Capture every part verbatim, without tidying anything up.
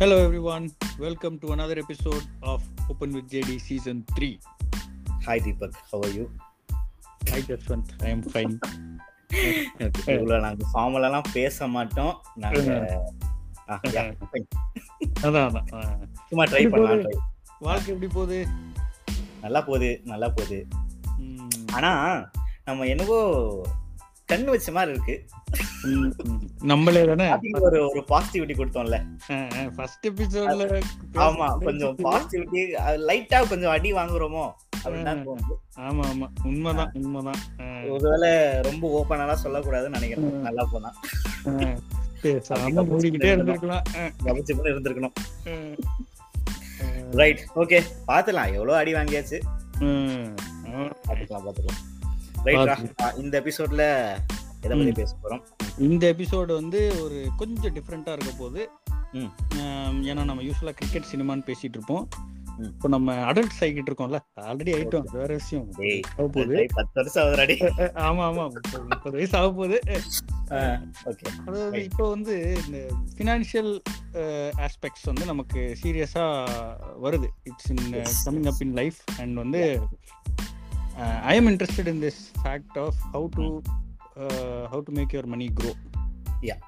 Hello everyone, welcome to another episode of Open with J D season three. Hi Deepak, how are you? Hi Jashwanth, I am fine. இவ்வளோ நாங்கள் ஃபார்மலெல்லாம் பேச மாட்டோம். சும்மா try பண்ணலாம். வாழ்க்கை எப்படி போகுது? நல்லா போகுது, நல்லா போகுது. ஆனால் நம்ம என்னவோ கண்ணு வச்ச மாதிரி இருக்கு. நம்மளே தானே ஒரு ஒரு பாசிட்டிவிட்டி கொடுத்தோம்ல ஃபர்ஸ்ட் எபிசோட்ல. ஆமா, கொஞ்சம் பாசிட்டிவிட்டி லைட்டா கொஞ்சம் அடி வாங்குறோமோ அப்படிதான் தோணுது. ஆமா ஆமா, உண்மைதான் உண்மைதான். ஒருவேளை ரொம்ப ஓப்பனாலாம் சொல்லக்கூடாதுன்னு நினைக்கிறேன். நல்லா போனா மூடிக்கிட்டே இருந்திருக்கலாம், கவனிச்சு கூட இருந்திருக்கணும். ரைட், ஓகே, பாத்துக்கலாம். எவ்வளவு அடி வாங்கியாச்சு, பாத்துக்கலாம் பாத்துக்கலாம். இந்த எபிசோட்ல எதை பத்தி பேச போறோம்? இந்த எபிசோடு வந்து ஒரு கொஞ்சம் டிஃப்ரெண்டாக இருக்க போது. ஏன்னா நம்ம யூஸ்வலாக கிரிக்கெட் சினிமான்னு பேசிட்டு இருப்போம். இப்போ நம்ம அடல்ட்ஸ் ஆகிட்டு இருக்கோம்ல, ஆல்ரெடி ஆகிட்டோம். வேற விஷயம் ஆக போகுது. பத்து வருஷம் ஆகுது. ஆமா ஆமா, முப்பது வயசு ஆக போகுது. அதாவது இப்போ வந்து இந்த ஃபினான்ஷியல் ஆஸ்பெக்ட்ஸ் வந்து நமக்கு சீரியஸாக வருது. It's in coming up in life. And வந்து Uh, I am interested in this fact of how to uh, how to make your money grow. Yeah.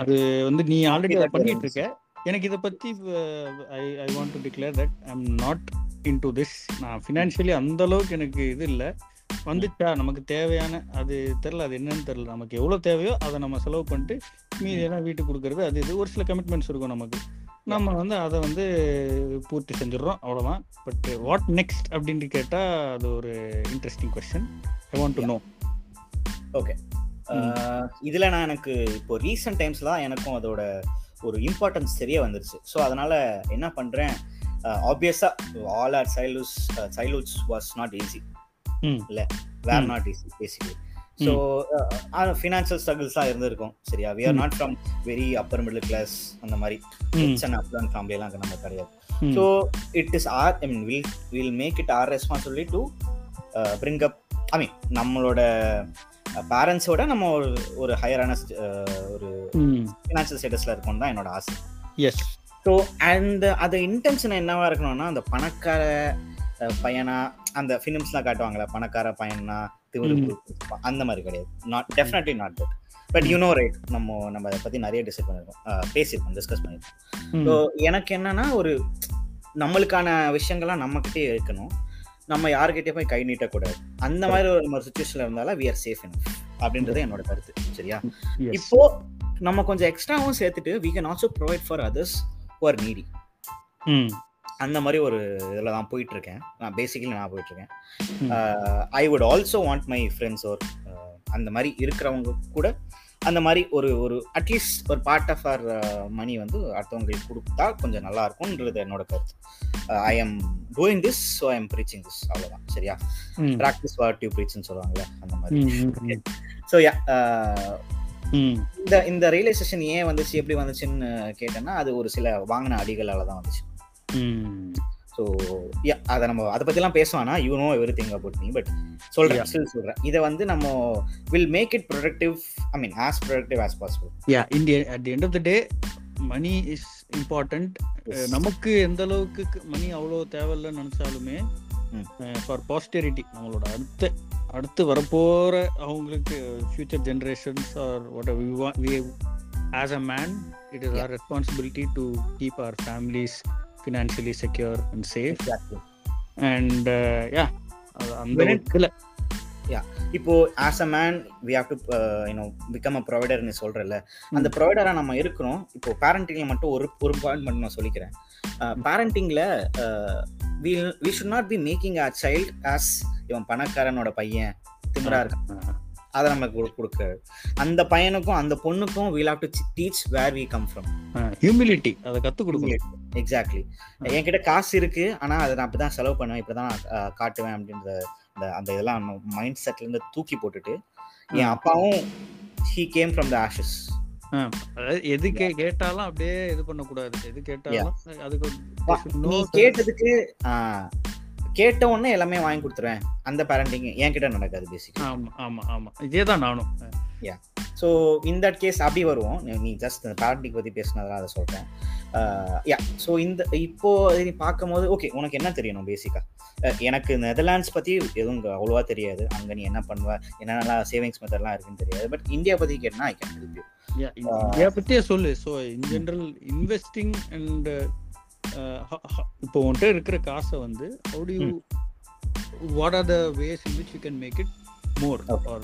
அது வந்து நீ ஆல்ரெடி அதை பண்ணிட்டு இருக்க. எனக்கு இதை பற்றி I I want to declare that I am not into this. நான் ஃபினான்ஷியலி அந்த அளவுக்கு எனக்கு இது இல்லை. வந்துச்சா நமக்கு தேவையான அது தெரில, அது என்னன்னு தெரில. நமக்கு எவ்வளோ தேவையோ அதை நம்ம செலவு பண்ணிட்டு மீதி எல்லாம் வீட்டுக்கு கொடுக்குறது, அது இது ஒரு சில கமிட்மெண்ட்ஸ் இருக்கும் நமக்கு. நம்ம வந்து அதை வந்து பூர்த்தி செஞ்சிடறோம், அவ்வளோதான். பட் வாட் நெக்ஸ்ட் அப்படின்னு கேட்டால் அது ஒரு interesting question. I want to know. Okay, இதில் நான் எனக்கு இப்போ ரீசெண்ட் டைம்ஸில் தான் எனக்கும் அதோட ஒரு இம்பார்ட்டன்ஸ் தெரிய வந்துருச்சு. ஸோ அதனால் என்ன பண்ணுறேன், ஆப்வியஸாக all our childhood childhood was not easy, இல்லை were not easy basically. So financial struggles தான் இருந்திருக்கும். சரியா, we are not from very upper middle class, அந்த மாதிரி அப்ளான் ஃபேமிலியெலாம் நம்ம கிடையாது. So it is our I mean will will make it our responsibility to bring up, I mean நம்மளோட பேரண்ட்ஸோட நம்ம ஒரு ஒரு ஹையரான ஒரு ஃபினான்ஷியல் ஸ்டேட்டஸில் இருக்கோம்னு தான் என்னோட ஆசை. எஸ். ஸோ அண்ட் அது இன்டென்ஷன் என்னவா இருக்கணும்னா, அந்த பணக்கார பையனா அந்த ஃபிலிம்ஸ்லாம் காட்டுவாங்களே, பணக்கார பையனா அந்த மாதிரி கிடையாது. Not definitely not that. But you know right, நம்ம நம்ம அதை பற்றி நிறைய டிஸ்கஸ் பண்ணியிருக்கோம், பேசியிருக்கோம், டிஸ்கஸ் பண்ணியிருக்கோம். ஸோ எனக்கு என்னன்னா, ஒரு நம்மளுக்கான விஷயங்கள்லாம் நம்மக்கிட்டே இருக்கணும். நம்ம யாருக்கிட்டே போய் கை நீட்டக்கூடாது. அந்த மாதிரி ஒரு நம்ம சுச்சுவேஷனில் இருந்தாலும் வி ஆர் சேஃப் என்ஃப் அப்படின்றது என்னோட கருத்து. சரியா, இப்போ நம்ம கொஞ்சம் எக்ஸ்ட்ராவும் சேர்த்துட்டு we can also provide for others who are needy. அந்த மாதிரி ஒரு இதில் தான் போயிட்டுருக்கேன் நான். பேசிக்கலி நான் போயிட்டுருக்கேன். I would also want my friends or அந்த மாதிரி இருக்கிறவங்க கூட அந்த மாதிரி ஒரு ஒரு அட்லீஸ்ட் ஒரு பார்ட் ஆஃப் ஆர் மணி வந்து அடுத்தவங்களுக்கு கொடுத்தா கொஞ்சம் நல்லா இருக்கும்ன்றது என்னோட கருத்து. I am doing this, so I am preaching this, அவ்வளோதான். சரியா, ப்ராக்டிஸ் வாட் யூ ப்ரீச்னு சொல்லுவாங்களே, அந்த மாதிரி. ஸோ யா, இந்த இந்த ரியலைசேஷன் ஏன் வந்துச்சு, எப்படி வந்துச்சுன்னு கேட்டேன்னா, அது ஒரு சில வாங்கின அடிகளால் தான் வந்துச்சு. ஸோ யா, அதை நம்ம அதை பற்றிலாம் பேசுவானா, you know everything about me, but சொல்கிறேன், ஸ்டில் சொல்கிறேன். இதை வந்து நம்ம will make it productive, I mean as productive as possible. Yeah, in at the end of the day money is important. நமக்கு எந்த அளவுக்கு மணி அவ்வளோ தேவையில்லைன்னு நினச்சாலுமே ஃபார் பாஸ்டெரிட்டி, நம்மளோட அடுத்த அடுத்து வரப்போகிற அவங்களுக்கு future generations R whatever we want, we as a man it is our responsibility to keep our families financially secure and safe. Exactly. And uh, yeah, அந்த இடத்துல yeah, இப்போ as a man we have to uh, you know become a provider ன்னு சொல்றல, அந்த ப்ரொவைடரா நம்ம இருக்கோம். இப்போ parentingல மட்டும் ஒரு ஒரு பாயிண்ட் மட்டும் நான் சொல்லிக்கிறேன். parentingல we we should not be making our child as இவன் பணக்காரனோட பையன் திமிரா இருக்கான், அதை நமக்கு கொடுக்க. அந்த பையனுக்கும் அந்த பொண்ணுக்கும் we have to teach where we come from. Humility அதை கற்றுக் கொடுக்கணும். எக்ஸாக்ட்லி. என்கிட்ட காசு இருக்குது, ஆனால் அதை நான் அப்படி தான் செலவு பண்ணுவேன், இப்படி தான் நான் காட்டுவேன் அப்படின்ற அந்த அந்த இதெல்லாம் மைண்ட் செட்லேருந்து தூக்கி போட்டுட்டு, என் அப்பாவும் he came from the ashes. எது கேட்டாலும் அப்படியே இது பண்ணக்கூடாது. எது கேட்டாலும் அதுக்கு கேட்டதுக்கு கேட்ட உடனே எல்லாமே வாங்கி கொடுத்துறேன், அந்த பேரண்டிங் என்கிட்ட நடக்காது பேசிக்கலி. ஆமாம் ஆமாம் ஆமாம், இதே தான் நானும் yeah so in that case அப்படி வருவோம். நீ ஜஸ்ட் அந்த பேரண்டிக் பற்றி பேசினதெல்லாம் அதை சொல்கிறேன். யா ஸோ இந்த இப்போது நீ பார்க்கும் போது ஓகே உனக்கு என்ன தெரியணும் பேசிக்காக? எனக்கு நெதர்லாண்ட்ஸ் பற்றி எதுவும் அவ்வளோவா தெரியாது, அங்கே நீ என்ன பண்ணுவ என்னென்னா சேவிங்ஸ் மெத்தட்லாம் இருக்குன்னு தெரியாது. பட் இந்தியா பற்றி கேட்டால் I can help you. India பற்றியே சொல்லு. So in general investing and இப்போ உன்கிட்ட இருக்கிற காசை வந்து how do you, what are the ways in which you can make it more? Or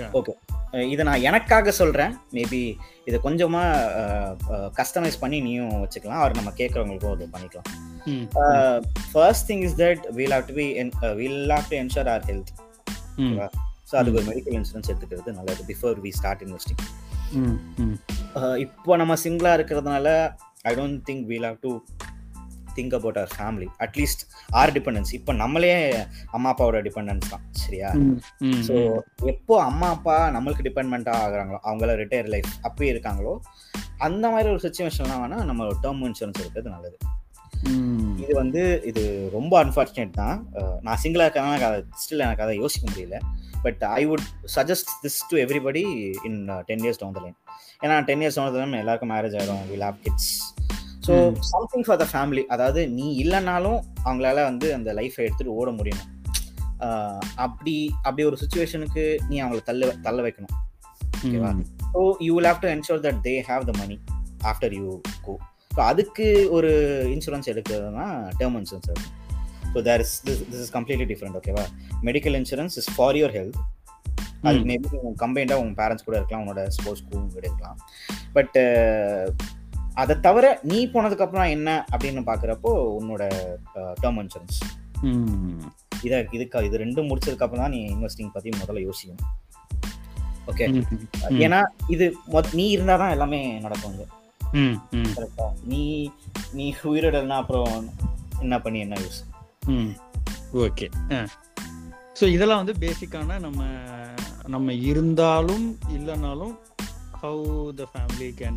yeah, okay, இதை நான் எனக்காக சொல்கிறேன். மேபி இதை கொஞ்சமாக கஸ்டமைஸ் பண்ணி நீயும் வச்சுக்கலாம், அவர் நம்ம கேட்குறவங்களுக்கும் அது பண்ணிக்கலாம். First thing is that we'll have to be we'll have to ensure our health. So அதுக்கு ஒரு மெடிக்கல் இன்சூரன்ஸ் எடுத்துக்கிறது நல்லது பிஃபோர் வி ஸ்டார்ட் இன்வெஸ்டிங். இப்போ நம்ம சிங்கிளாக இருக்கிறதுனால I don't think we'll have to think about our family, at least our dependence. இப்போ நம்மளே அம்மா அப்பாவோட டிபெண்டன்ஸ் தான், சரியா? ஸோ எப்போ அம்மா அப்பா நம்மளுக்கு டிபெண்ட்மெண்ட்டாக ஆகுறாங்களோ, அவங்கள ரிட்டையர் லைஃப் அப்பயே இருக்காங்களோ, அந்த மாதிரி ஒரு சுச்சுவேஷன்லாம் வேணால் நம்ம டேர்ம் இன்சூரன்ஸ் இருக்கிறது நல்லது. இது வந்து இது ரொம்ப அன்ஃபார்ச்சுனேட் தான். நான் சிங்கிளாக இருக்கிறதுனால எனக்கு அதை ஸ்டில் எனக்கு அதை யோசிக்க முடியல. But I would suggest this to everybody in ten years down the line. ஏன்னா ten years down the line எல்லாருக்கும் மேரேஜ் ஆகிடும், will have kids. So something for the family, அதாவது நீ இல்லைனாலும் அவங்களால வந்து அந்த லைஃப்பை எடுத்துகிட்டு ஓட முடியணும். அப்படி அப்படி ஒரு சுச்சுவேஷனுக்கு நீ அவங்கள தள்ள தள்ள வைக்கணும், ஓகேவா? So you will have to ensure that they have the money after you go. So அதுக்கு ஒரு இன்சூரன்ஸ் எடுக்கிறதுனா டேர்ம் இன்சூரன்ஸ் எடுக்கணும். So there is this this is completely different, ஓகேவா? Medical insurance is for your health. அது maybe உங்கள் கம்பைண்டாக உங்கள் parents கூட இருக்கலாம், உங்களோட ஸ்போர்ட்ஸ் கூட எடுக்கலாம். பட் அதை தவிர நீ போனதுக்கப்புறம் என்ன அப்படின்னு பார்க்குறப்போ உன்னோட டேர்ம் இன்சூரன்ஸ் இதை இதுக்கு இது ரெண்டும் முடிச்சதுக்கப்புறம் தான் நீ இன்வெஸ்டிங் பற்றி முதல்ல யோசிக்கணும், ஓகே? ஏன்னா இது நீ இருந்தால் தான் எல்லாமே நடக்குங்க, கரெக்டா? நீ நீ உயிரிடலாம், அப்புறம் என்ன பண்ணி என்ன யூஸ்? ஓகே. ஸோ இதெல்லாம் வந்து பேசிக்கான நம்ம நம்ம இருந்தாலும் இல்லைனாலும் how the family can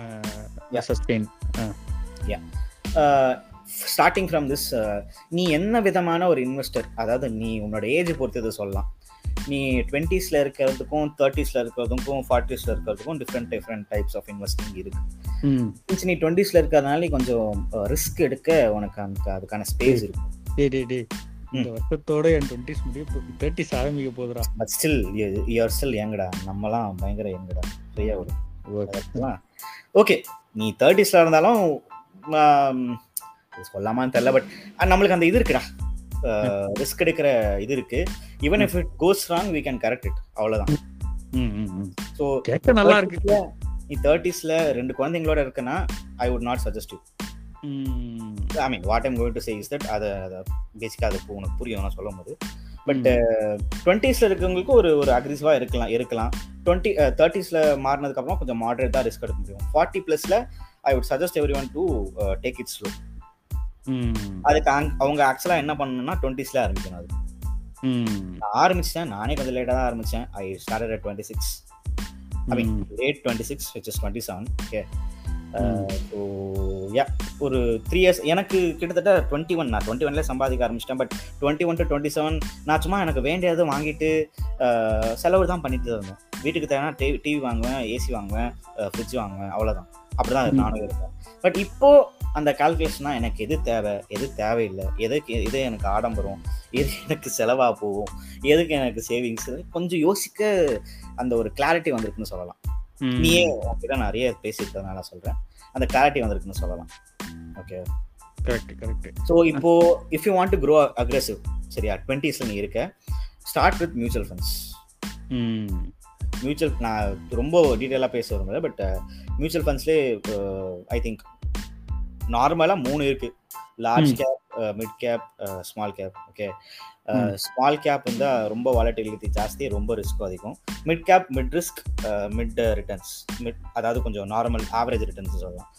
uh, yeah. sustain. Uh. Yeah. Uh, starting from this, நீ என்ன விதமான ஒரு இன்வெஸ்டர், அதாவது நீ உன்னோட ஏஜ் பொறுத்து இதை சொல்லலாம். நீ டுவெண்ட்டீஸில் இருக்கிறதுக்கும் தேர்ட்டிஸில் இருக்கிறதுக்கும் ஃபார்ட்டிஸில் இருக்கிறதுக்கும் different different types of investing இருக்குது. நீ டுவெண்ட்டீஸில் இருக்கிறதுனால நீ கொஞ்சம் ரிஸ்க் எடுக்க உனக்கு அந்த அதுக்கான ஸ்பேஸ் இருக்குது. வருஷத்தோட என் டுவெண்ட்டிஸ் முடிய தேர்ட்டிஸ் ஆரம்பிக்க போதுடா. பட் ஸ்டில் யுவர் ஸ்டில் யங்கடா, நம்மலாம் பயங்கர யங்கடா, ஃப்ரீயா விடும். ஓகே, நீ தேர்ட்டிஸ்ல இருந்தாலும் சொல்லாமான்னு தெரியல, பட் நம்மளுக்கு அந்த இது இருக்குடா, ரிஸ்க் எடுக்கிற இது இருக்கு. Even if it goes wrong we can correct it, அவ்வளோதான். ஸோ நல்லா இருக்கு. நீ தேர்ட்டிஸ்ல ரெண்டு குழந்தைங்களோட இருக்குன்னா I would not suggest you. I mean, what I'm going to say is that that basically அதுக்கு உனக்கு புரியும் நான் சொல்லும் போது. பட் டுவெண்ட்டீஸில் இருக்கிறவங்களுக்கு ஒரு ஒரு அக்ரிசிவாக இருக்கலாம் இருக்கலாம் டுவெண்ட்டி தேர்ட்டிஸில் மாறினதுக்கப்புறம் கொஞ்சம் மாடரேட்டாக ரிஸ்க் எடுக்க முடியும். ஃபார்ட்டி ப்ளஸில் I would suggest everyone to take it slow. அதுக்கு அவங்க ஆக்சுவலாக என்ன பண்ணணும்னா டுவெண்ட்டீஸில் ஆரம்பிக்கணும். அது நான் ஆரம்பித்தேன், நானே கொஞ்சம் லேட்டாக தான் ஆரம்பித்தேன். I started at twenty six I mean late twenty six which is twenty seven okay. ஒரு த்ரீ இயர்ஸ் எனக்கு கிட்டத்தட்ட டுவெண்ட்டி ஒன் நான் டுவெண்ட்டி ஒன்ல சம்பாதிக்க ஆரம்பிச்சிட்டேன். But twenty one to twenty seven நான் சும்மா எனக்கு வேண்டியது வாங்கிட்டு செலவு தான் பண்ணிட்டு இருந்தேன். வீட்டுக்கு தேவையான டிவி வாங்குவேன், ஏசி வாங்குவேன், ஃப்ரிட்ஜ் வாங்குவேன், அவ்வளோதான். அப்படிதான் நானும் இருப்பேன். பட் இப்போ அந்த கால்குலேஷனா எனக்கு எது தேவை எது தேவையில்லை, எதுக்கு எது எனக்கு ஆடம்பரம், எது எனக்கு செலவாக போகும், எதுக்கு எனக்கு சேவிங்ஸ், கொஞ்சம் யோசிக்க அந்த ஒரு கிளாரிட்டி வந்திருக்குன்னு சொல்லலாம். நீயே உங்ககிட்ட நிறைய பேசியிருக்கிறதுனால சொல்கிறேன், அந்த கிளாரிட்டி வந்திருக்குன்னு சொல்லலாம், ஓகே? கரெக்ட் கரெக்ட் ஸோ இப்போ if you want to grow aggressive, சரியா, டுவெண்ட்டீஸில் நீ இருக்க start with mutual funds. Mutual நான் ரொம்ப டீட்டெயிலாக பேச விரும்பல, பட் மியூச்சுவல் ஃபண்ட்ஸ்லேயே ஐ திங்க் நார்மலாக மூணு இருக்குது. Large cap, mid cap, small cap, okay? Small cap இருந்தால் ரொம்ப வாலட்டிலிட்டி ஜாஸ்தி, ரொம்ப ரிஸ்க்கும் அதிகம். Mid cap mid risk mid returns, mid அதாவது கொஞ்சம் நார்மல் ஆவரேஜ் ரிட்டர்ன்ஸ் சொல்லலாம்.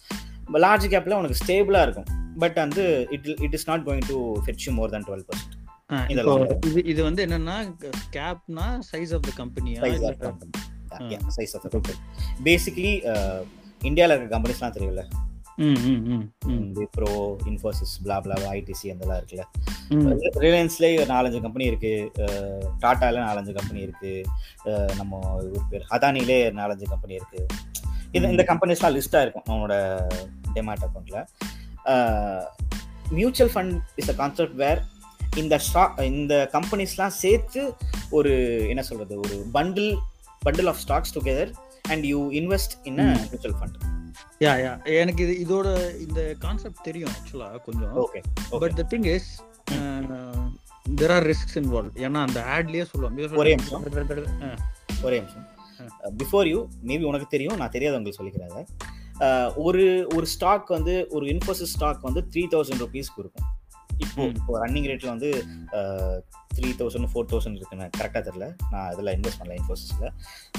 லார்ஜ் கேப்பில் உனக்கு ஸ்டேபிளாக இருக்கும், பட் வந்து it it is not going to fetch you more than twelve percent. இது இது வந்து என்னன்னா கேப்னா size of the company, size of the company. Basically இந்தியாவில் இருக்கிற கம்பெனிஸ்லாம் தெரியல, விப்ரோ, இன்ஃபோசிஸ், பிளா பிளா, ஐடிசி அந்த எல்லாம் இருக்குல்ல. ரிலையன்ஸ்லேயே ஒரு நாலஞ்சு கம்பெனி இருக்கு, டாட்டால நாலஞ்சு கம்பெனி இருக்கு, நம்ம ஒரு பேர் அதானிலே நாலஞ்சு கம்பெனி இருக்கு. இது இந்த கம்பெனிஸ்லாம் லிஸ்டாக இருக்கும் நம்மளோட டெமாட் அக்கௌண்ட்டில். Mutual fund is a concept where இந்த ஸ்டாக் இந்த கம்பெனிஸ்லாம் சேர்த்து ஒரு என்ன சொல்கிறது ஒரு bundle bundle of stocks together and you invest in a mutual fund. Yeah yeah எனக்கு இது இதோட இந்த கான்செப்ட் தெரியும் ஆக்சுவலாக கொஞ்சம். Okay, but the thing is there are risks involve. ஏன்னா அந்த ஆட்லேயே சொல்லுவோம். ஒரே நிமிஷம் ஒரே நிமிஷம் பிஃபோர் யூ மேபி உனக்கு தெரியும், நான் தெரியாதவங்களுக்கு சொல்லிக்கிறாங்க. ஒரு ஒரு ஸ்டாக் வந்து ஒரு இன்ஃபோசிஸ் ஸ்டாக் வந்து த்ரீ தௌசண்ட் ருபீஸ்க்கு இருக்கும். இப்போ இப்போ ரன்னிங் ரேட்டில் வந்து த்ரீ தௌசண்ட் ஃபோர் தௌசண்ட் இருக்குன்னு கரெக்டாக தெரில, நான் அதில் இன்வெஸ்ட் பண்ணல இன்ஃபோசிஸில்.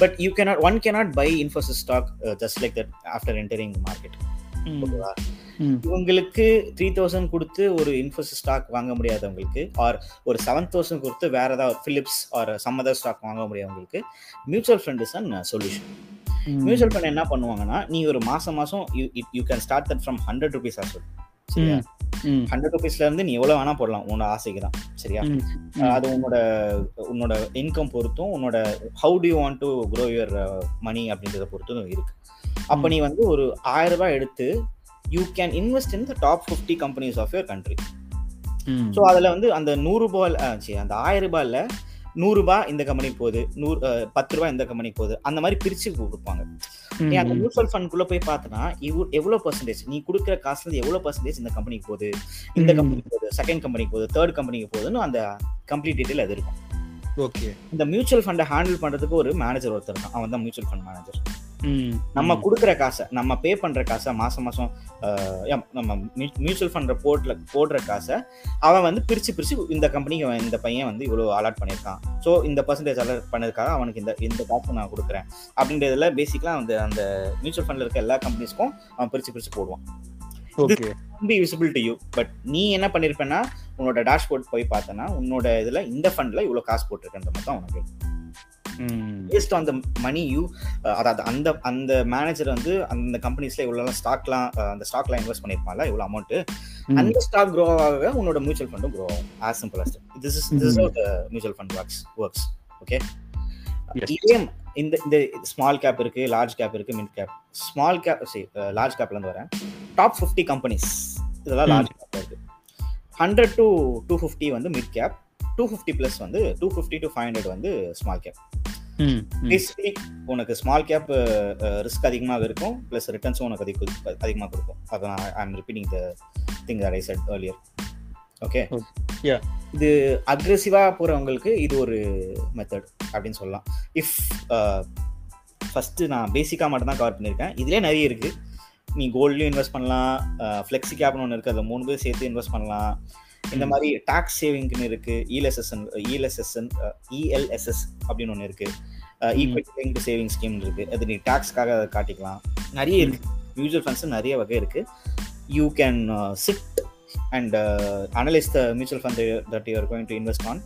But you cannot one cannot buy Infosys stock just like that after entering market. ஓகேவா, இவங்களுக்கு த்ரீ தௌசண்ட் கொடுத்து ஒரு இன்ஃபோசிஸ் ஸ்டாக் வாங்க முடியாதவங்களுக்கு, ஆர் ஒரு செவன் தௌசண்ட் கொடுத்து வேறு ஏதாவது Philips or some other stock வாங்க முடியாதவங்களுக்கு mutual fund is and solution. Mutual fund என்ன பண்ணுவாங்கன்னா, நீ ஒரு மாதம் மாதம் you you can start that from hundred rupees as well. சரியா, ஹண்ட்ரட் ருபீஸ்ல இருந்து நீ எவ்வளவு வேணா போடலாம், உன்னோட ஆசைக்கு தான். சரியா, அது உன்னோட உன்னோட இன்கம் பொறுத்தும் உன்னோட how do you want to grow your money அப்படின்றத பொறுத்தும் இருக்கு. அப்ப நீ வந்து ஒரு ஆயிரம் ரூபாய் எடுத்து you can invest in the top fifty companies of your country. So அதுல வந்து அந்த நூறு ரூபாய் சரி அந்த ஆயிரம் ரூபாயில நூறு ரூபாய் இந்த கம்பெனிக்கு போகுது, நூறு பத்து ரூபாய் இந்த கம்பெனிக்கு போகுது, அந்த மாதிரி பிரிச்சு கொடுப்பாங்க. நீ அந்த மியூச்சுவல் ஃபண்ட்குள்ள போய் பார்த்தனா எவ்வளோ பர்சன்டேஜ் நீ கொடுக்குற காசுல எவ்வளோ பர்சன்டேஜ் இந்த கம்பெனிக்கு போகுது, இந்த கம்பெனிக்கு போகுது, செகண்ட் கம்பெனிக்கு போகுது, தேர்ட் கம்பெனிக்கு போகுதுன்னு அந்த கம்ப்ளீட் டீட்டெயில் அது இருக்கும். ஓகே, இந்த மியூச்சுவல் ஃபண்டை ஹேண்டில் பண்றதுக்கு ஒரு மேனேஜர் ஒருத்தர் இருக்கான், அவன் தான் மியூச்சுவல் ஃபண்ட் மேனேஜர். நம்ம கொடுக்குற காசை நம்ம பே பண்ற காசை மாசம் மாசம் நம்ம மியூச்சுவல் ஃபண்ட் போட்ல போடுற காசை அவன் வந்து பிரிச்சு பிரிச்சு இந்த கம்பெனிக்கு இந்த பையன் வந்து இவ்வளோ அலாட் பண்ணியிருக்கான், ஸோ இந்த பர்சன்டேஜ் அலாட் பண்ணியிருக்காங்க அவனுக்கு இந்த இந்த காசை நான் கொடுக்குறேன் அப்படின்றதுல பேசிக்கலா அந்த அந்த மியூச்சுவல் ஃபண்ட்ல இருக்க எல்லா கம்பெனிஸ்க்கும் அவன் பிரிச்சு பிரிச்சு போடுவான். Be visible to you, but நீ என்ன பண்ணிருப்பேன்னா உன்னோட டாஷ்போர்ட் போய் பார்த்தனா உன்னோட இதுல இந்த ஃபண்ட்ல இவ்வளோ காசு போட்டிருக்கேன்ற மாதிரி தான் உனக்கு based on the money you அதாவது அந்த அந்த மேனேஜர் வந்து அந்த கம்பெனிஸ்ல இவ்வளோ ஸ்டாக்லாம் அந்த ஸ்டாக்லாம் இன்வெஸ்ட் பண்ணியிருப்பாங்களா இவ்வளோ அமௌண்ட், அந்த ஸ்டாக் க்ரோ ஆக உன்னோட மியூச்சுவல் ஃபண்டும் க்ரோ ஆகும். As simple as that. This is this is how the mutual fund works works okay. இதே இந்த இந்த ஸ்மால் கேப் இருக்கு, லார்ஜ் கேப் இருக்கு, மிட் கேப். ஸ்மால் கேப் சரி லார்ஜ் கேப்ல இருந்து வரேன். டாப் ஃபிஃப்டி கம்பெனிஸ் இதெல்லாம் லார்ஜ் கேப் இருக்கு. ஹண்ட்ரட் டு டூ ஃபிஃப்டி வந்து mid cap, two fifty plus வந்து two fifty to five hundred வந்து ஸ்மால் கேப். உனக்கு ஸ்மால் கேப் ரிஸ்க் அதிகமாக இருக்கும், பிளஸ் ரிட்டர்ன்ஸும் உனக்கு அதிக அதிகமாக கொடுக்கும். அதான் I am repeating the thing that I said earlier. Okay, இது அக்ரெசிவாக போகிறவங்களுக்கு இது ஒரு மெத்தட் அப்படின்னு சொல்லலாம். இஃப் ஃபஸ்ட்டு நான் பேசிக்காக மட்டும்தான் கவர் பண்ணியிருக்கேன், இதுலேயே நிறைய இருக்குது. நீ கோல்ட்லையும் இன்வெஸ்ட் பண்ணலாம், ஃப்ளெக்ஸி கேப்னு ஒன்று இருக்குது, அதில் மூணு பேர் சேர்த்து இன்வெஸ்ட் பண்ணலாம். இந்த மாதிரி டாக்ஸ் சேவிங்னு இருக்கு, இஎல்எஸ்எஸ் இஎல்எஸ்எஸ் இஎல்எஸ்எஸ் அப்படின்னு ஒன்று இருக்கு, ஈக்விட்டி லிங்க்டு சேவிங் ஸ்கீம் இருக்கு, அது நீ டாக்ஸ்க்காக அதை காட்டிக்கலாம். நிறைய இருக்கு மியூச்சுவல் ஃபண்ட்ஸ், நிறைய வகை இருக்கு. You can sit and analyse the mutual fund that you are going to invest on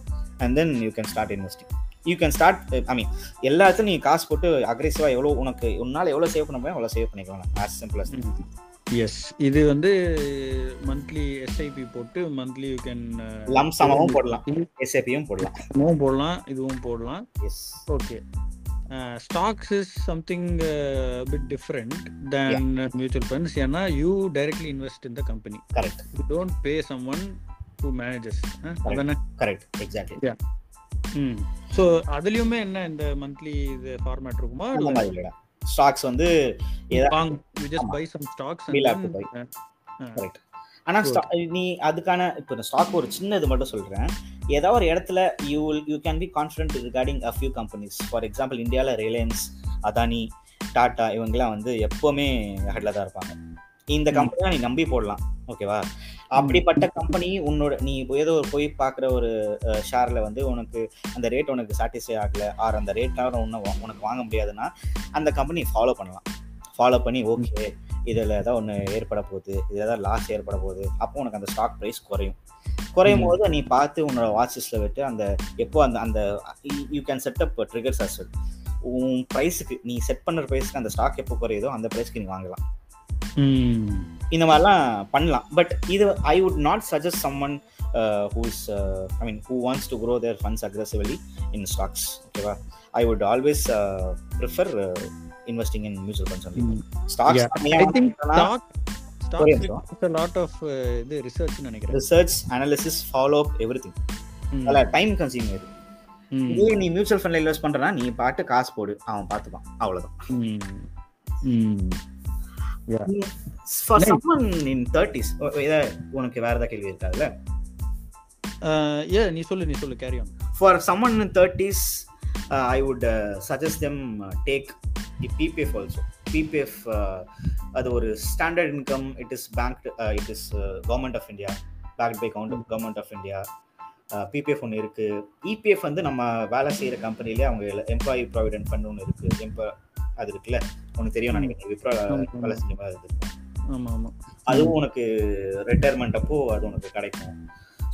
and then you can start investing. You can start I mean எல்லாத்தையும் நீ காசு போட்டு அக்ரெசிவாக எவ்வளோ உனக்கு உன்னால் எவ்வளோ சேவ் பண்ண முடியும் அவ்வளோ சேவ் பண்ணிக்கலாம். As simple as that. Yes, இது வந்து மந்த்லி எஸ்ஐபி போட்டு மந்த்லி யூ கேன் லம்ப் சம்மாவும் போடலாம், எஸ்ஐபியும் போடலாம், மூவும் போடலாம், இதுவும் போடலாம். Yes, okay. Stocks is something bit different then mutual funds. ஏன்னா you directly invest in the company. Correct, you don't pay someone who manages. அதானே? Correct, exactly. Yeah. Hmm so அதுலேயுமே என்ன இந்த மந்த்லி இது ஃபார்மேட் இருக்குமா? இல்லைடா, stocks வந்து you just buy some stocks and we'll have to buy. Correct. ஆனா நீ அதுக்கான இப்போ ஸ்டாக் ஒரு சின்ன இது மட்டும் சொல்றேன். ஏதாவது ஒரு இடத்துல you will you can be confident regarding a few companies. For example, இந்தியால ரிலையன்ஸ், அதானி, டாடா இவங்கெல்லாம் வந்து எப்பவுமே ஹெட்ல தான் இருப்பாங்க. இந்த கம்பெனியை நீ நம்பி போடலாம். ஓகேவா, அப்படிப்பட்ட கம்பெனி உன்னோட நீ ஏதோ ஒரு போய் பார்க்குற ஒரு ஷேரில் வந்து உனக்கு அந்த ரேட் உனக்கு சாட்டிஸ்ஃபை ஆகலை ஆர் அந்த ரேட்டாக ஒன்று உனக்கு வாங்க முடியாதுன்னா அந்த கம்பெனி ஃபாலோ பண்ணலாம். ஃபாலோ பண்ணி ஓகே இதில் ஏதாவது ஒன்று ஏற்பட போகுது, இதில் ஏதாவது லாஸ் ஏற்பட போகுது, அப்போ உனக்கு அந்த ஸ்டாக் ப்ரைஸ் குறையும். குறையும் போது நீ பார்த்து உன்னோட வாட்சிஸ்ட்டில் விட்டு அந்த எப்போ அந்த அந்த you can set up triggers as well. உன் ப்ரைஸுக்கு நீ செட் பண்ணுற ப்ரைஸுக்கு அந்த ஸ்டாக் எப்போ குறையுதோ அந்த ப்ரைஸ்க்கு நீ வாங்கலாம். இந்த மாதிரிலாம் பண்ணலாம். பட் இது I would not suggest someone whose I mean who wants to grow their funds aggressively in stocks. ஓகேவா, I would always prefer investing in mutual funds only. Stocks I think stock stocks is a lot of இது research நினைக்கிறேன். Research, analysis, follow up, everything. நல்ல time consume ஆகுது. இதே நீ mutual ஃபண்ட்ல invest பண்றனா நீ பாட்டு காசு போடு, அவன் பார்த்துப்பான், அவ்வளவுதான். Yeah. For like, someone in thirties, either உனக்கு வேற ஏதாவது கேள்வி இருக்காதுல்ல? Yeah, நீ சொல்லு நீ சொல்லு carry on. For someone in thirties, uh, I would uh, suggest them uh, take the P P F also. P P F, அது ஒரு standard income, it is banked, uh, it is uh, government of India, backed by government of India. P P F ஒன்று இருக்கு. E P F வந்து நம்ம வேலை செய்யற கம்பெனிலே அவங்க employee provident fund ஒன்று இருக்கு. எம்ப அது இருக்குல்ல, உனக்கு தெரியும் நினைக்கிறேன், விப்ரோ வேலை செஞ்ச மாதிரி இருக்கு. ஆமா ஆமா, அதுவும் உனக்கு ரிட்டையர்மெண்ட் அப்போ அது உனக்கு கிடைக்கும்.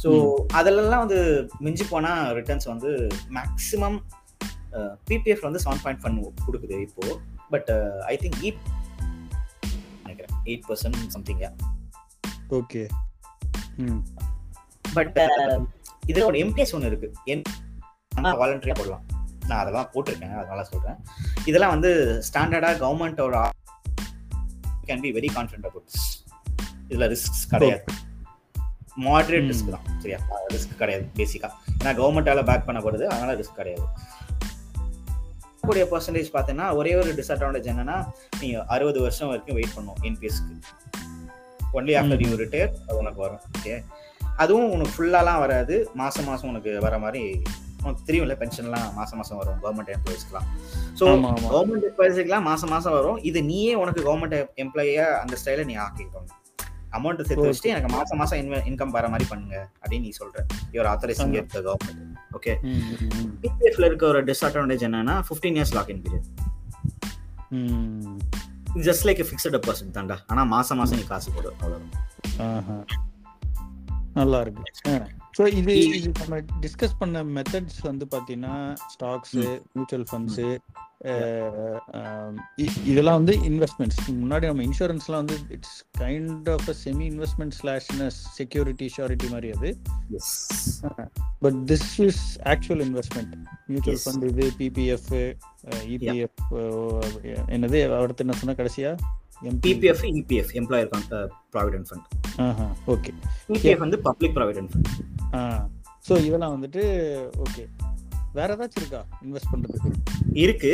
ஸோ அதிலெல்லாம் வந்து மிஞ்சி போனா ரிட்டர்ன்ஸ் வந்து மேக்ஸிமம் பிபிஎஃப் வந்து செவன் பாயிண்ட் ஃபன் கொடுக்குது இப்போ. பட் ஐ திங்க் ஈ நினைக்கிறேன் eight percent something. Okay, but இதோட எம்டிஎஸ் ஒன்று இருக்கு, என் வாலண்டரியா போடலாம். நான் அதெல்லாம் போட்டிருக்கேன், அதனால சொல்கிறேன். இதெல்லாம் வந்து ஸ்டாண்டர்டாக கவர்மெண்டோட can be very confident about this. இதில் ரிஸ்க் கிடையாது, மாடரேட் ரிஸ்க் தான். சரியா, ரிஸ்க் கிடையாது பேசிக்காக, ஏன்னா கவர்மெண்டால் பேக் பண்ணப்படுது, அதனால் ரிஸ்க் கிடையாது. கூடிய பர்சன்டேஜ் பார்த்தீங்கன்னா ஒரே ஒரு டிஸ்அட்வான்டேஜ் என்னன்னா, நீங்கள் அறுபது வருஷம் வரைக்கும் வெயிட் பண்ணுவோம் என்பிஎஸ்க்கு. ஒன்லி ஆஃப்டர் யூ ரிட்டையர் அது உனக்கு வரும். ஓகே, அதுவும் உனக்கு ஃபுல்லாலாம் வராது, மாதம் மாதம் உனக்கு வர மாதிரி உனக்கு தெரியும் இல்லை, பென்ஷன்லாம் மாதம் மாதம் வரும் கவர்மெண்ட் எம்ப்ளாயிஸ்க்குலாம். ஸோ கவர்மெண்ட் எம்ப்ளாயிஸ்க்குலாம் மாதம் மாதம் வரும். இது நீயே உனக்கு கவர்மெண்ட் எம்ப்ளாயியாக அந்த ஸ்டைலில் நீ ஆக்கிக்கணும். அமௌண்ட்டை சேர்த்து வச்சுட்டு எனக்கு மாதம் மாதம் இன்வெ இன்கம் வர மாதிரி பண்ணுங்க அப்படின்னு நீ சொல்கிற your authorising at the government. Okay, பிபிஎஃப்ல இருக்க ஒரு டிஸ்அட்வான்டேஜ் என்னன்னா fifteen years lock in period. Just like fixed deposit தான்டா, ஆனால் மாதம் மாதம் நீ காசு போடும், அவ்வளோதான். நல்லா இருக்கு. ஸோ இது இது நம்ம டிஸ்கஸ் பண்ண மெத்தட்ஸ் வந்து பார்த்தீங்கன்னா ஸ்டாக்ஸு, மியூச்சுவல் ஃபண்ட்ஸு, இதெல்லாம் வந்து இன்வெஸ்ட்மெண்ட்ஸ். முன்னாடி நம்ம இன்சூரன்ஸ்லாம் வந்து it's kind of a semi investment slash security surety மாதிரி அது. But this is actual investment. Mutual fund இது, பிபிஎஃப், இபிஎஃப், என்னது அடுத்து என்ன சொன்னால் கடைசியா P P F, E P F, Employer Provident Fund. ஆஹா, ஓகே. E P F வந்து பப்ளிக் ப்ராவிடென்ட் ஃபண்ட். ஆ, ஸோ இதெல்லாம் வந்துட்டு ஓகே. வேற ஏதாச்சும் இருக்கா இன்வெஸ்ட் பண்ணுறதுக்கு? இருக்கு,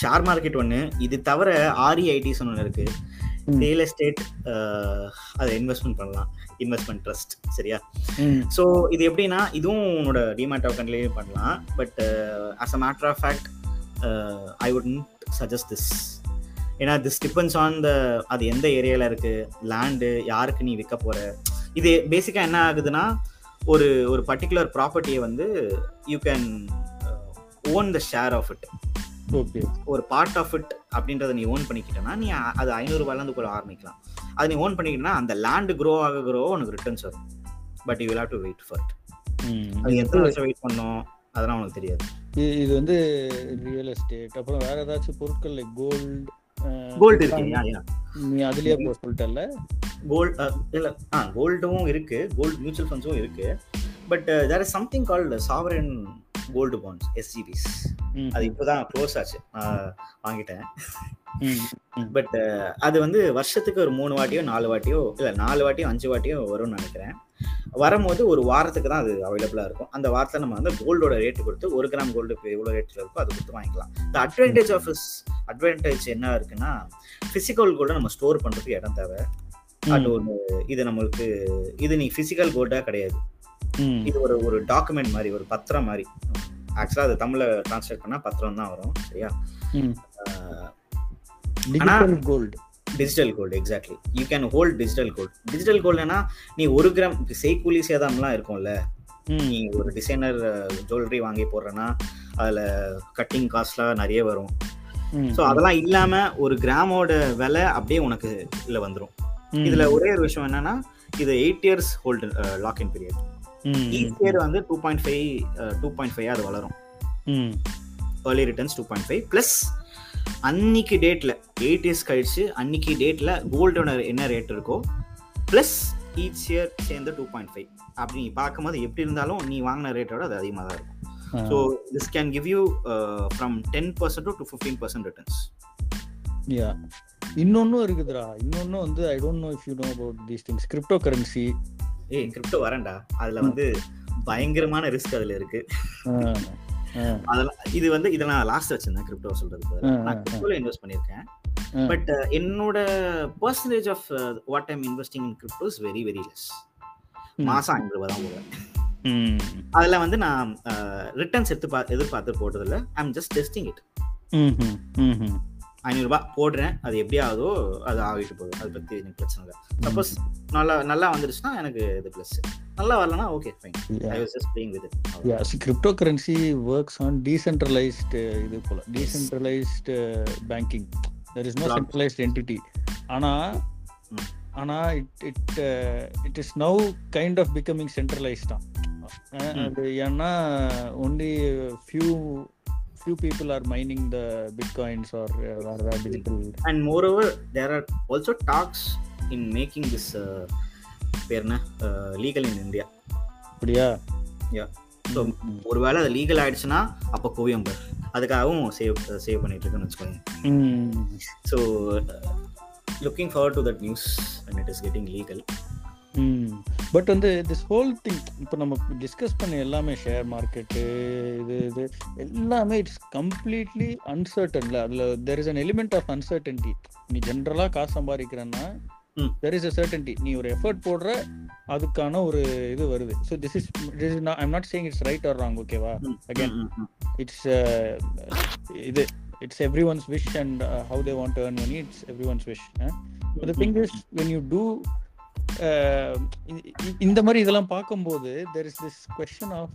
ஷேர் மார்க்கெட் ஒன்று, இது தவிர R E I Ts ஒன்று இருக்கு, ரியல் எஸ்டேட், அதை இன்வெஸ்ட்மெண்ட் பண்ணலாம், இன்வெஸ்ட்மெண்ட் ட்ரஸ்ட். சரியா, ஸோ இது எப்படின்னா இதுவும் உன்னோட டிமேட் டோக்கன்லேயே பண்ணலாம். But as a matter of fact I wouldn't suggest this. ஏன்னா திஸ் டிபெண்ட்ஸ் ஆன் த அது எந்த ஏரியாவில் இருக்குது, லேண்டு யாருக்கு நீ விற்க போகிற. இது பேசிக்காக என்ன ஆகுதுன்னா ஒரு ஒரு பர்டிகுலர் ப்ராப்பர்ட்டியை வந்து you can own the share of it. Okay, ஒரு பார்ட் ஆஃப் இட் அப்படின்றத நீ ஓன் பண்ணிக்கிட்டேன்னா நீ அது ஐநூறுரூவாலேருந்து கூட ஆரம்பிக்கலாம். அது நீ ஓன் பண்ணிக்கிட்டேன்னா அந்த லேண்டு க்ரோ ஆக க்ரோ உனக்கு ரிட்டர்ன்ஸ் வரும். But you will have to wait for it. அது எத்தனை வருஷம் வெயிட் பண்ணோம் அதெல்லாம் உனக்கு தெரியாது. இது வந்து ரியல் எஸ்டேட், அப்புறம் வேறு ஏதாச்சும் பொருட்கள் லைக் கோல்டு கோல்டு இருக்கு, கோல்டும் இருக்கு, கோல்டு மியூச்சுவல் ஃபண்ட்ஸும் இருக்கு. But there is something called sovereign gold bonds, SGBs. அது இப்போதான் க்ளோஸ் ஆச்சு, வாங்கிட்டேன். பட் அது வந்து வருஷத்துக்கு ஒரு மூணு வாட்டியோ நாலு வாட்டியோ இல்லை நாலு வாட்டியோ அஞ்சு வாட்டியோ வரும்னு நினைக்கிறேன். வரும்போது ஒரு வாரத்துக்கு தான் அது அவைலபிளாக இருக்கும். அந்த வாரத்தில் நம்ம வந்து கோல்டோட ரேட்டு கொடுத்து ஒரு கிராம் கோல்டு இப்போ எவ்வளோ ரேட்டில் இருக்கோ அது கொடுத்து வாங்கிக்கலாம். The advantage of is advantage என்ன இருக்குன்னா ஃபிசிக்கல் கோல்டை நம்ம ஸ்டோர் பண்ணுறதுக்கு இடம் தேவை. அது ஒன்று. இது நம்மளுக்கு இது நீ ஃபிசிக்கல் கோல்டாக கிடையாது, இது ஒரு ஒரு டாக்குமெண்ட் மாதிரி, ஒரு பத்திரம் மாதிரி. ஆக்சுவலாக அது தமிழில் டிரான்ஸ்லேட் பண்ணால் பத்திரம் தான் வரும். சரியா, digital gold. Digital gold, exactly. You can hold digital gold. Digital கோல்டுனா நீ ஒரு கிராம் செய்கூலி சேதாம்லாம் இருக்கும்ல, நீ ஒரு டிசைனர் ஜுவல்லரி வாங்கி போடுறேன்னா அதில் கட்டிங் காஸ்ட்லாம் நிறைய வரும். ஸோ அதெல்லாம் இல்லாமல் ஒரு கிராமோட விலை அப்படியே உனக்கு இதில் வந்துடும். இதில் ஒரே ஒரு விஷயம் என்னன்னா இது eight years hold lock in period. Each year வந்து two point five two point five அது வளரும். Early returns two point five plus அன்னைக்கு டேட்டில் எயிட் இயர்ஸ் கழிச்சு அன்னைக்கு டேட்டில் கோல்டோட என்ன ரேட் இருக்கோ ப்ளஸ் ஈச் இயர் சேர்ந்து டூ பாயிண்ட் ஃபைவ் அப்படி நீ பார்க்கும்போது எப்படி இருந்தாலும் நீ வாங்கின ரேட்டோட அது அதிகமாக தான் இருக்கும். So this can give you from ten percent to fifteen percent returns. Yeah. இன்னொன்னும் இருக்குதுடா, இன்னொன்னும் வந்து I don't know if you know about these things, crypto currency. ஏய் கிரிப்டோ வரேன்டா, அதுல வந்து பயங்கரமான ரிஸ்க் அதுல இருக்கு. அதெல்லாம் இது வந்து இதை நான் லாஸ்ட் வச்சிருந்தேன் கிரிப்டோ சொல்றதுக்கு. நான் கிரிப்டோல இன்வெஸ்ட் பண்ணியிருக்கேன், பட் என்னோட percentage of what I'm investing in crypto is very very less. மாசம் ஐம்பது ரூபா தான் போவேன். அதுல வந்து நான் ரிட்டர்ன்ஸ் எதிர்பார்த்து எதிர்பார்த்து போட்டதில்ல. I am just testing it. ஐநூறுரூபா போடுறேன், அது எப்படி ஆகுதோ அது ஆகிட்டு போதும், அது பற்றி எனக்கு பிரச்சனை இல்லை. சப்போஸ் நல்லா நல்லா வந்துருச்சுன்னா எனக்கு இது ப்ளஸ், நல்லா வரலன்னா okay fine, I was just playing with it. Crypto currency works on decentralised, இது போல் decentralised banking, there is no centralised entity. ஆனால் ஆனால் it it it is now kind of becoming சென்ட்ரலைஸ்டா. அது ஏன்னா only few few people are mining the bitcoins or uh, are digital, and moreover there are also talks in making this uh, perna uh, legal in India. அப்படியா? Yeah, so ஒருவேளை அது legal ஆயிடுச்சுனா அப்ப கோயம்பர் அதுக்காகவும் save save பண்ணிட்டு இருக்கேன்னு வெச்சுக்கோங்க. So uh, looking forward to that news when it is getting legal. But வந்து this whole thing இப்போ நம்ம டிஸ்கஸ் பண்ண எல்லாமே ஷேர் மார்க்கெட்டு இது இது எல்லாமே இட்ஸ் கம்ப்ளீட்லி அன்சர்டன்ல. அதில் there is an element of uncertainty. நீ ஜென்ரலாக காசு சம்பாதிக்கிறன்னா தெர் இஸ் அ சர்டன்டி, நீ ஒரு எஃபர்ட் போடுற அதுக்கான ஒரு இது வருது. So this is this is I'm not saying it's right or wrong, ஓகேவா? அகேன் இட்ஸ் இது it's everyone's wish and how they want to earn money, it's everyone's wish. The thing is when you do இந்த மாதிரி இதெல்லாம் பார்க்கும்போது there is this question of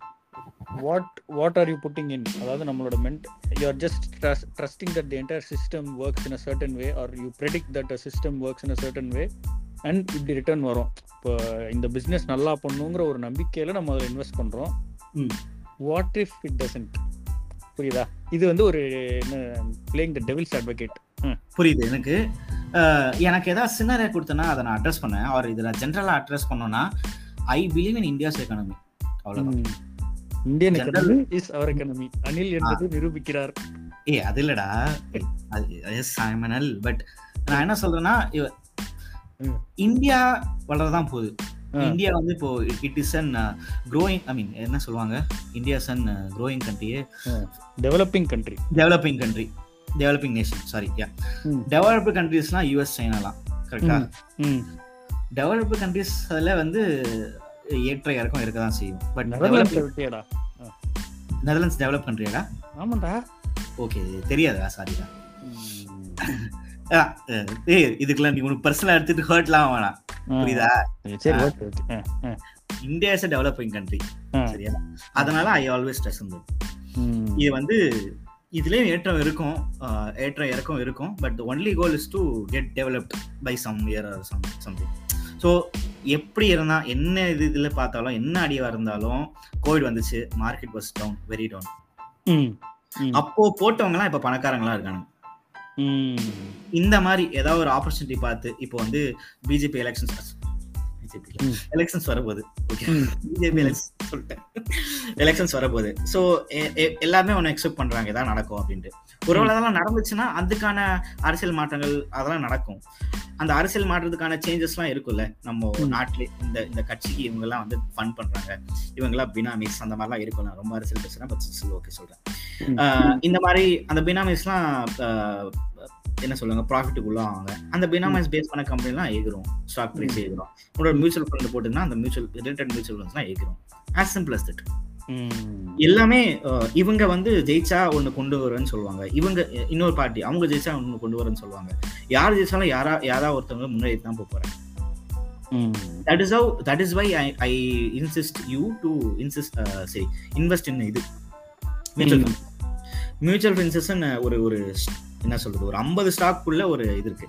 what what are you putting in. அதாவது நம்மளோட மென்ட் you are just trust, trusting that the entire system works in a certain way or you predict that a system works in a certain way and இப்படி return வரும். இப்போ இந்த business நல்லா பண்ணுங்கிற ஒரு நம்பிக்கையில் நம்ம அதில் இன்வெஸ்ட் பண்ணுறோம். What if it doesn't? புரியுதா? இது வந்து ஒரு என்ன playing the devil's advocate. புரியுது எனக்கு. எனக்கு ஏதாவது சின்னரை கொடுத்தேன்னா அதை நான் அட்ரஸ் பண்ணேன், அவர் இதில் ஜென்ரலாக அட்ரஸ் பண்ணோன்னா I believe in India's economy. அவ்வளோதான். Indian economy is our economy. Anil என்பது நிரூபிக்கிறார். ஏ அது இல்லடா, பட் நான் என்ன சொல்றேன்னா இந்தியா வளரதான் போகுது. இந்தியா வந்து இப்போ it is an growing, I mean என்ன சொல்லுவாங்க, India's an growing country, developing country, developing country developing nation sorry yeah develop கண்ட்ரீஸ்லாம் யூஎஸ் சைனாலாம் கரெக்டா. டெவலப் கண்ட்ரீஸ் அதில் வந்து ஏற்ற இறக்கம் இருக்க தான் செய்யும். பட் டெவலப்டா நெதர்லாண்ட்ஸ் டெவலப் கண்ட்ரியாடா? ஆமாண்டா. ஓகே தெரியாதா? சாரிடா. ஏ இதுக்கெல்லாம் நீ உனக்கு பர்சனலாக எடுத்துகிட்டு ஹர்ட்லாம் வேணாம், புரியுதா? India is a developing country, சரியா? அதனால ஐ ஆல்வேஸ் ஸ்ட்ரெஸ் இது வந்து இதுலேயும் ஏற்றம் இருக்கும், ஏற்றம் இறக்கம் இருக்கும். But the only goal is to get developed by some year or some something. So எப்படி இருந்தால் என்ன இது இதில் பார்த்தாலும் என்ன அடியாக இருந்தாலும் கோவிட் வந்துச்சு, market was down, very down. அப்போது போட்டவங்களாம் இப்போ பணக்காரங்களாக இருக்காங்க. இந்த மாதிரி ஏதாவது ஒரு ஆப்பர்ச்சுனிட்டி பார்த்து இப்போ வந்து பிஜேபி எலெக்ஷன்ஸ் எலெக்ஷன்ஸ் வரப்போகுது. ஓகே பிஜேபி எலெக்ஷன் சொல்லிட்டேன், எலெக்ஷன்ஸ் வரப்போகுது. ஸோ எல்லாருமே ஒன்று எக்ஸ்பெக்ட் பண்ணுறாங்க இதான் நடக்கும் அப்படின்ட்டு. ஒருவேளை அதெல்லாம் நடந்துச்சுன்னா அதுக்கான அரசியல் மாற்றங்கள் அதெல்லாம் நடக்கும். அந்த அரசியல் மாற்றத்துக்கான சேஞ்சஸ்லாம் இருக்குல்ல நம்ம நாட்டிலே. இந்த இந்த கட்சிக்கு இவங்கெல்லாம் வந்து ஃபண்ட் பண்ணுறாங்க, இவங்கெல்லாம் பினாமிஸ், அந்த மாதிரிலாம் இருக்குல்ல. ரொம்ப அரசியல் பேசுகிறேன் பட் ஓகே சொல்கிறேன். இந்த மாதிரி அந்த பினாமிஸ்லாம் என்ன சொல்லுவாங்க, ப்ராஃபிட்டுக்குள்ளே ஆவாங்க. அந்த பினாமிஸ் பேஸ் பண்ண கம்பெனிலாம் ஏகிறோம், ஸ்டாக் ப்ரைஸ் ஏகிறோம். உங்களோட மியூச்சுவல் ஃபண்ட் போட்டுன்னா அந்த மியூச்சுவல் ரிலேட்டட் மியூச்சுவல் ஃபண்ட்ஸ்லாம் ஏகிறோம். As simple as that. எல்லாமே இவங்க வந்து ஜெயிச்சா ஒன்று கொண்டு வரேன்னு சொல்லுவாங்க, இவங்க இன்னொரு பார்ட்டி அவங்க ஜெயிச்சா ஒன்று கொண்டு வரேன்னு சொல்லுவாங்க. யார் ஜெயிச்சாலும் யாரா யாரா ஒருத்தவங்க முன்னாடி தான் போக போறாங்க. That is how that is why I I insist you to insist சரி இன்வெஸ்ட் இன் இது மியூச்சுவல் ஃபண்ட். மியூச்சுவல் ஃபண்ட்ஸ்ன்னு ஒரு ஒரு என்ன சொல்றது, ஒரு ஐம்பது ஸ்டாக்குள்ள ஒரு இது இருக்கு.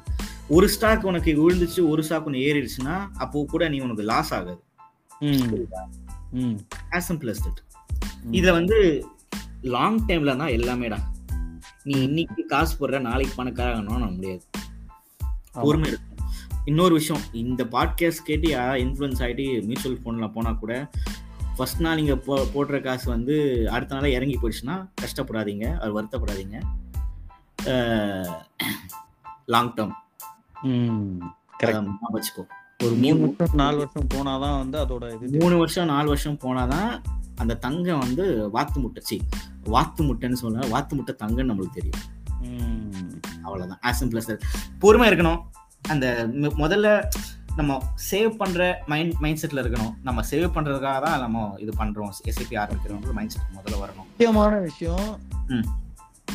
ஒரு ஸ்டாக் உனக்கு விழுந்துச்சு, ஒரு ஸ்டாக் ஒன்று ஏறிடுச்சுன்னா அப்போ கூட நீ உனக்கு லாஸ் ஆகாது. இதுல வந்து லாங் டைம்ல தான் எல்லாமேடா. நீ இன்னைக்கு காசு போடுற நாளைக்கு பணக்காரங்கன்னு நம்ம முடியாது, பொறுமை இருக்கும். இன்னொரு விஷயம், இந்த பாட்காஸ்ட் கேட்டு யாராவது இன்ஃப்ளூயன்ஸ் ஆகிட்டு மியூச்சுவல் ஃபண்டில் போனால் கூட ஃபர்ஸ்ட் நாள் நீங்கள் போ போடுற காசு வந்து அடுத்த நாள் இறங்கி போயிடுச்சுன்னா கஷ்டப்படாதீங்க, அது வருத்தப்படாதீங்க. லாங் டேர்ம் வச்சுக்கோ, ஒரு மூணு வருஷம் நாலு வருஷம் போனாதான் வந்து அதோட இது, மூணு வருஷம் நாலு வருஷம் போனாதான் அந்த தங்கம் வந்து வாத்து முட்டைச்சி வாத்து முட்டைன்னு சொல்ல வாத்து முட்டை தங்கன்னு நம்மளுக்கு தெரியும். அவ்வளோதான், ஆஸ் சிம்பிள் ஆஸ் தட். பொறுமையாக இருக்கணும். அந்த முதல்ல நம்ம சேவ் பண்ணுற மைண்ட் மைண்ட் செட்டில் இருக்கணும். நம்ம சேவ் பண்ணுறதுக்காக தான் நம்ம இது பண்ணுறோம், எஸ்ஐபி ஆரம்பிக்கிறோம். மைண்ட் செட் முதல்ல வரணும். முக்கியமான விஷயம்,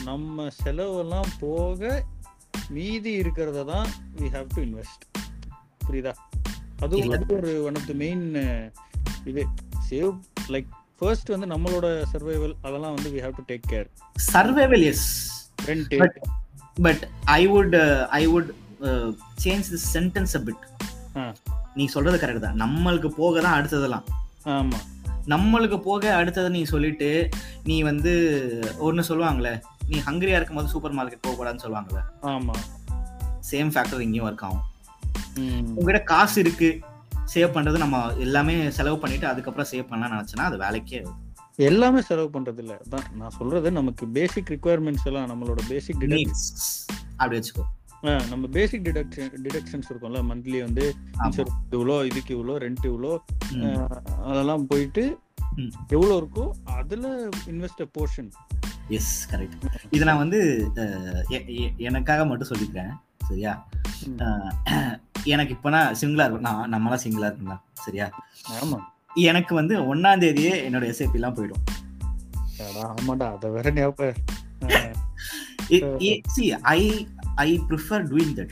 நம்ம செலவெல்லாம் போக மீதி இருக்கிறத தான் we have to invest. புரியுதா? அது ஒரு one of the main இது சேவ் லைக் first வந்து நம்மளோட survival, அதெல்லாம் வந்து we have to take care. Survival yes. But, but I would uh, I would uh, change this sentence a bit. நீ சொல்றது கரெக்ட் தான், நம்மளுக்கு போக தான் அடுத்ததெல்லாம். ஆமா, நம்மளுக்கு போக அடுத்ததை நீ சொல்லிட்டு நீ வந்து ஒன்னு சொல்லுவாங்களே, நீ ஹங்கரியா இருக்கும் போது சூப்பர் மார்க்கெட் போக கூடாதுன்னு சொல்லுவாங்களே. ஆமா, சேம் ஃபேக்டர் இங்கேயும் ஒர்க் ஆகும். உங்ககிட்ட காசு இருக்கு, சேவ் பண்றது நம்ம எல்லாமே செலவு பண்ணிட்டு அதுக்கப்புறம் சேவ் பண்ணலாம்னு நினைச்சனா அது வேலைக்கே. எல்லாமே செலவு பண்றது இல்ல, அதான் நான் சொல்றது. நமக்கு பேசிக் ரிக்குவயர்மெண்ட்ஸ் எல்லாம் நம்மளோட பேசிக் டிடக்ஷன்ஸ் அப்படி வச்சுக்கோ. நம்ம பேசிக் டிடக்ஷன் டிடக்ஷன்ஸ் இருக்கும்ல, மந்த்லி வந்து இவ்வளோ, இதுக்கு இவ்வளோ, ரெண்ட் இவ்வளோ, அதெல்லாம் போயிட்டு எவ்வளோ இருக்கோ அதுல இன்வெஸ்ட் போர்ஷன். Yes correct. இதை நான் வந்து எனக்காக மட்டும் சொல்லிக்கிறேன், சரியா? எனக்கு இப்ப நான் சிங்கிளா இருக்கும், நான் நம்மளாம் சிங்கிளா இருக்குங்களா, சரியா? ஆமா, எனக்கு வந்து ஒன்னாம் தேதியே என்னோட எஸ்ஐபி எல்லாம் போயிடும். ஆமாடா, அதை வேற ஞாபகம். I I prefer doing that.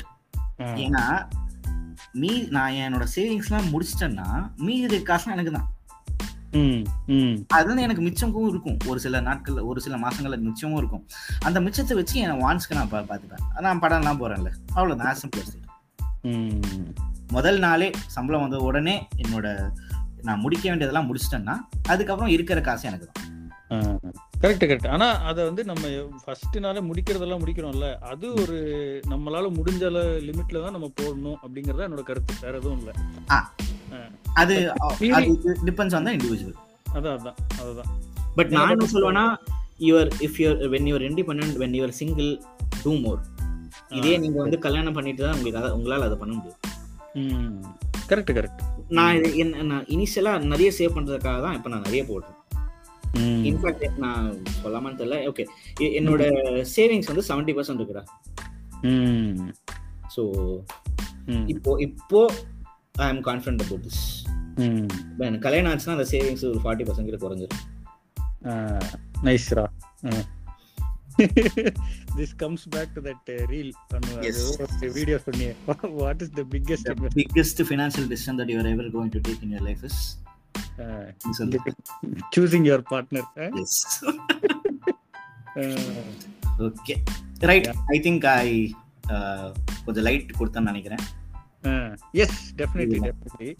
ஏன்னா மீ நான் என்னோட சேவிங்ஸ்லாம் முடிச்சிட்டேன்னா மீதி காசுலாம் எனக்கு தான். அதுதான் எனக்கு மிச்சமும் இருக்கும். ஒரு சில நாட்கள், ஒரு சில மாசங்கள்ல மிச்சமும் இருக்கும். அந்த மிச்சத்தை வச்சு என் வான்ஸ்க்கு நான் பார்த்துப்பேன். நான் படம் எல்லாம் போறேன்ல, அவ்வளவுதான். ஆசம் பேசிட்டேன். முதல் நாளே சம்பளம் வந்த உடனே என்னோட நான் முடிக்க வேண்டியதெல்லாம் முடிச்சிட்டேன்னா அதுக்கப்புறம் இருக்கிற காசு எனக்கு தான். Correct correct. ஆனா அதை வந்து நம்ம ஃபர்ஸ்ட் நாளே முடிக்கிறதெல்லாம் முடிக்கிறோம்ல, அது ஒரு நம்மளால முடிஞ்ச லிமிட்ல தான் நம்ம போடணும் அப்படிங்கறத என்னோட கருத்து. வேற எதுவும் இல்ல, அது டிபெண்ட்ஸ் ஆன் தி இன்டிவிஜுவல். அதான் அதான் அதுதான். பட் நான் என்ன சொல்வேனா, your if your when you are independent, when you are single, do more. இதே நீங்க வந்து கல்யாணம் பண்ணிட்டு தான் உங்களுக்கு உங்களால அதை பண்ண முடியும். ம், கரெக்ட் கரெக்ட். நான் இனிஷியலா நிறைய சேவ் பண்றதுக்காக தான் இப்ப நான் நிறைய போடுறேன். இன்ஃபேக்ட் நான் சொல்லாமன்னு தெரியல, ஓகே, என்னோட சேவிங்ஸ் வந்து செவன்டி பர்சன்ட் இருக்குடா. ஸோ இப்போ இப்போ I am confident about this. எனக்கு கல்யாணம் ஆச்சுன்னா அந்த சேவிங்ஸ் ஒரு ஃபார்ட்டி பர்சன்ட் கிட்ட குறைஞ்சிடும். நைஸ்ரா. This comes back to that uh, reel on uh, yes. the video for me. What is the biggest the biggest financial decision that you are ever going to take in your life is Uh, choosing your partner. Eh? Yes. uh, okay. Right. Yeah. I think I கொஞ்சம் light கொடுத்தேன்னு நினைக்கிறேன். Yes, definitely, definitely.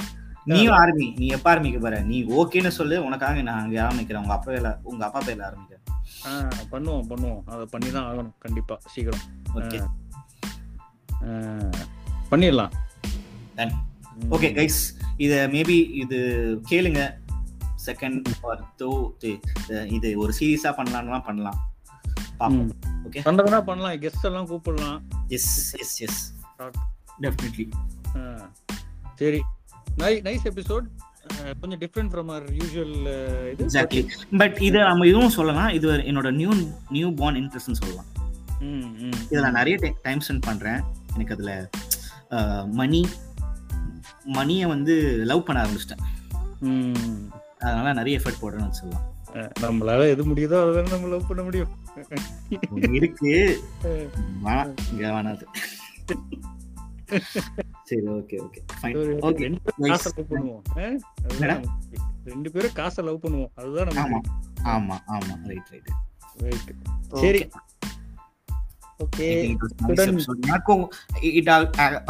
நீ army, நீ எப்ப ஆர்மிக்கு போற? நீ ஓகேன்னு சொல்லு, உனக்காக நான் அங்கே ஆரம்பிக்கிறேன். உங்க அப்பா வேலை, உங்க அப்பா பேர்ல ஆரம்பிக்கிறேன். பண்ணுவோம் பண்ணுவோம், அதை பண்ணி தான் ஆகணும் கண்டிப்பா. சீக்கிரம் ஓகே பண்ணிடலாம். ஓகே கைஸ், இதை மேபி இது கேளுங்க. செகண்ட் ஆர் டூ இது ஒரு சீரியஸாக பண்ணலாம்னா பண்ணலாம். பார்ப்போம். ஓகே, பண்ணுறதுனா பண்ணலாம். கெஸ்ட் எல்லாம் கூப்பிடலாம். Yes yes yes definitely. சரி, நை நைஸ் எபிசோட். கொஞ்சம் டிஃப்ரெண்ட் ஃப்ரம் அவர் யூஸ்வல் இது. எக்ஸாக்ட்லி. பட் இதை நம்ம இதுவும் சொல்லலாம், இது என்னோட நியூ நியூ பார்ன் இன்ட்ரெஸ்ட்னு சொல்லலாம். ம் ம் இதில் நான் நிறைய டைம் ஸ்பெண்ட் பண்ணுறேன். எனக்கு அதில் மணி மணியை வந்து லவ் பண்ண ஆரம்பிச்சிட்டேன். அதனால நிறைய எஃபர்ட் போடுறேன்னு சொல்லலாம். நம்மளால எது முடியுதோ அதை நம்ம லவ் பண்ண முடியும் இருக்கு. சரி, ஓகே ஓகே ஃபைன். ஓகே, காசை லவ் பண்ணுவோம், ரெண்டு பேரும் காசை லவ் பண்ணுவோம், அதுதான் நம்ம. ஆமா ஆமா, ரைட் ரைட் ரைட். சரி, okay, Marco, it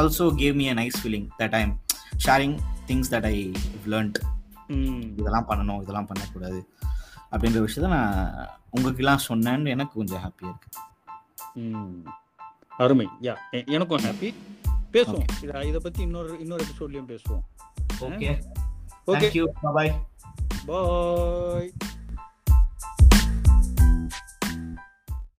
also gave me a nice feeling that I'm sharing things that I've learned. இதெல்லாம் பண்ணணும், இதெல்லாம் பண்ணக்கூடாது அப்படின்ற விஷயத்த நான் உங்களுக்கெல்லாம் சொன்னேன்னு எனக்கு கொஞ்சம் ஹாப்பியாக இருக்கு. அருமை. யா, எனக்கும் ஹாப்பி. பேசுவோம் இதை பத்தி இன்னொரு இன்னொரு எபிசோட்லயும் பேசுவோம். ஓகே, ஓகே, பாய் பாய்.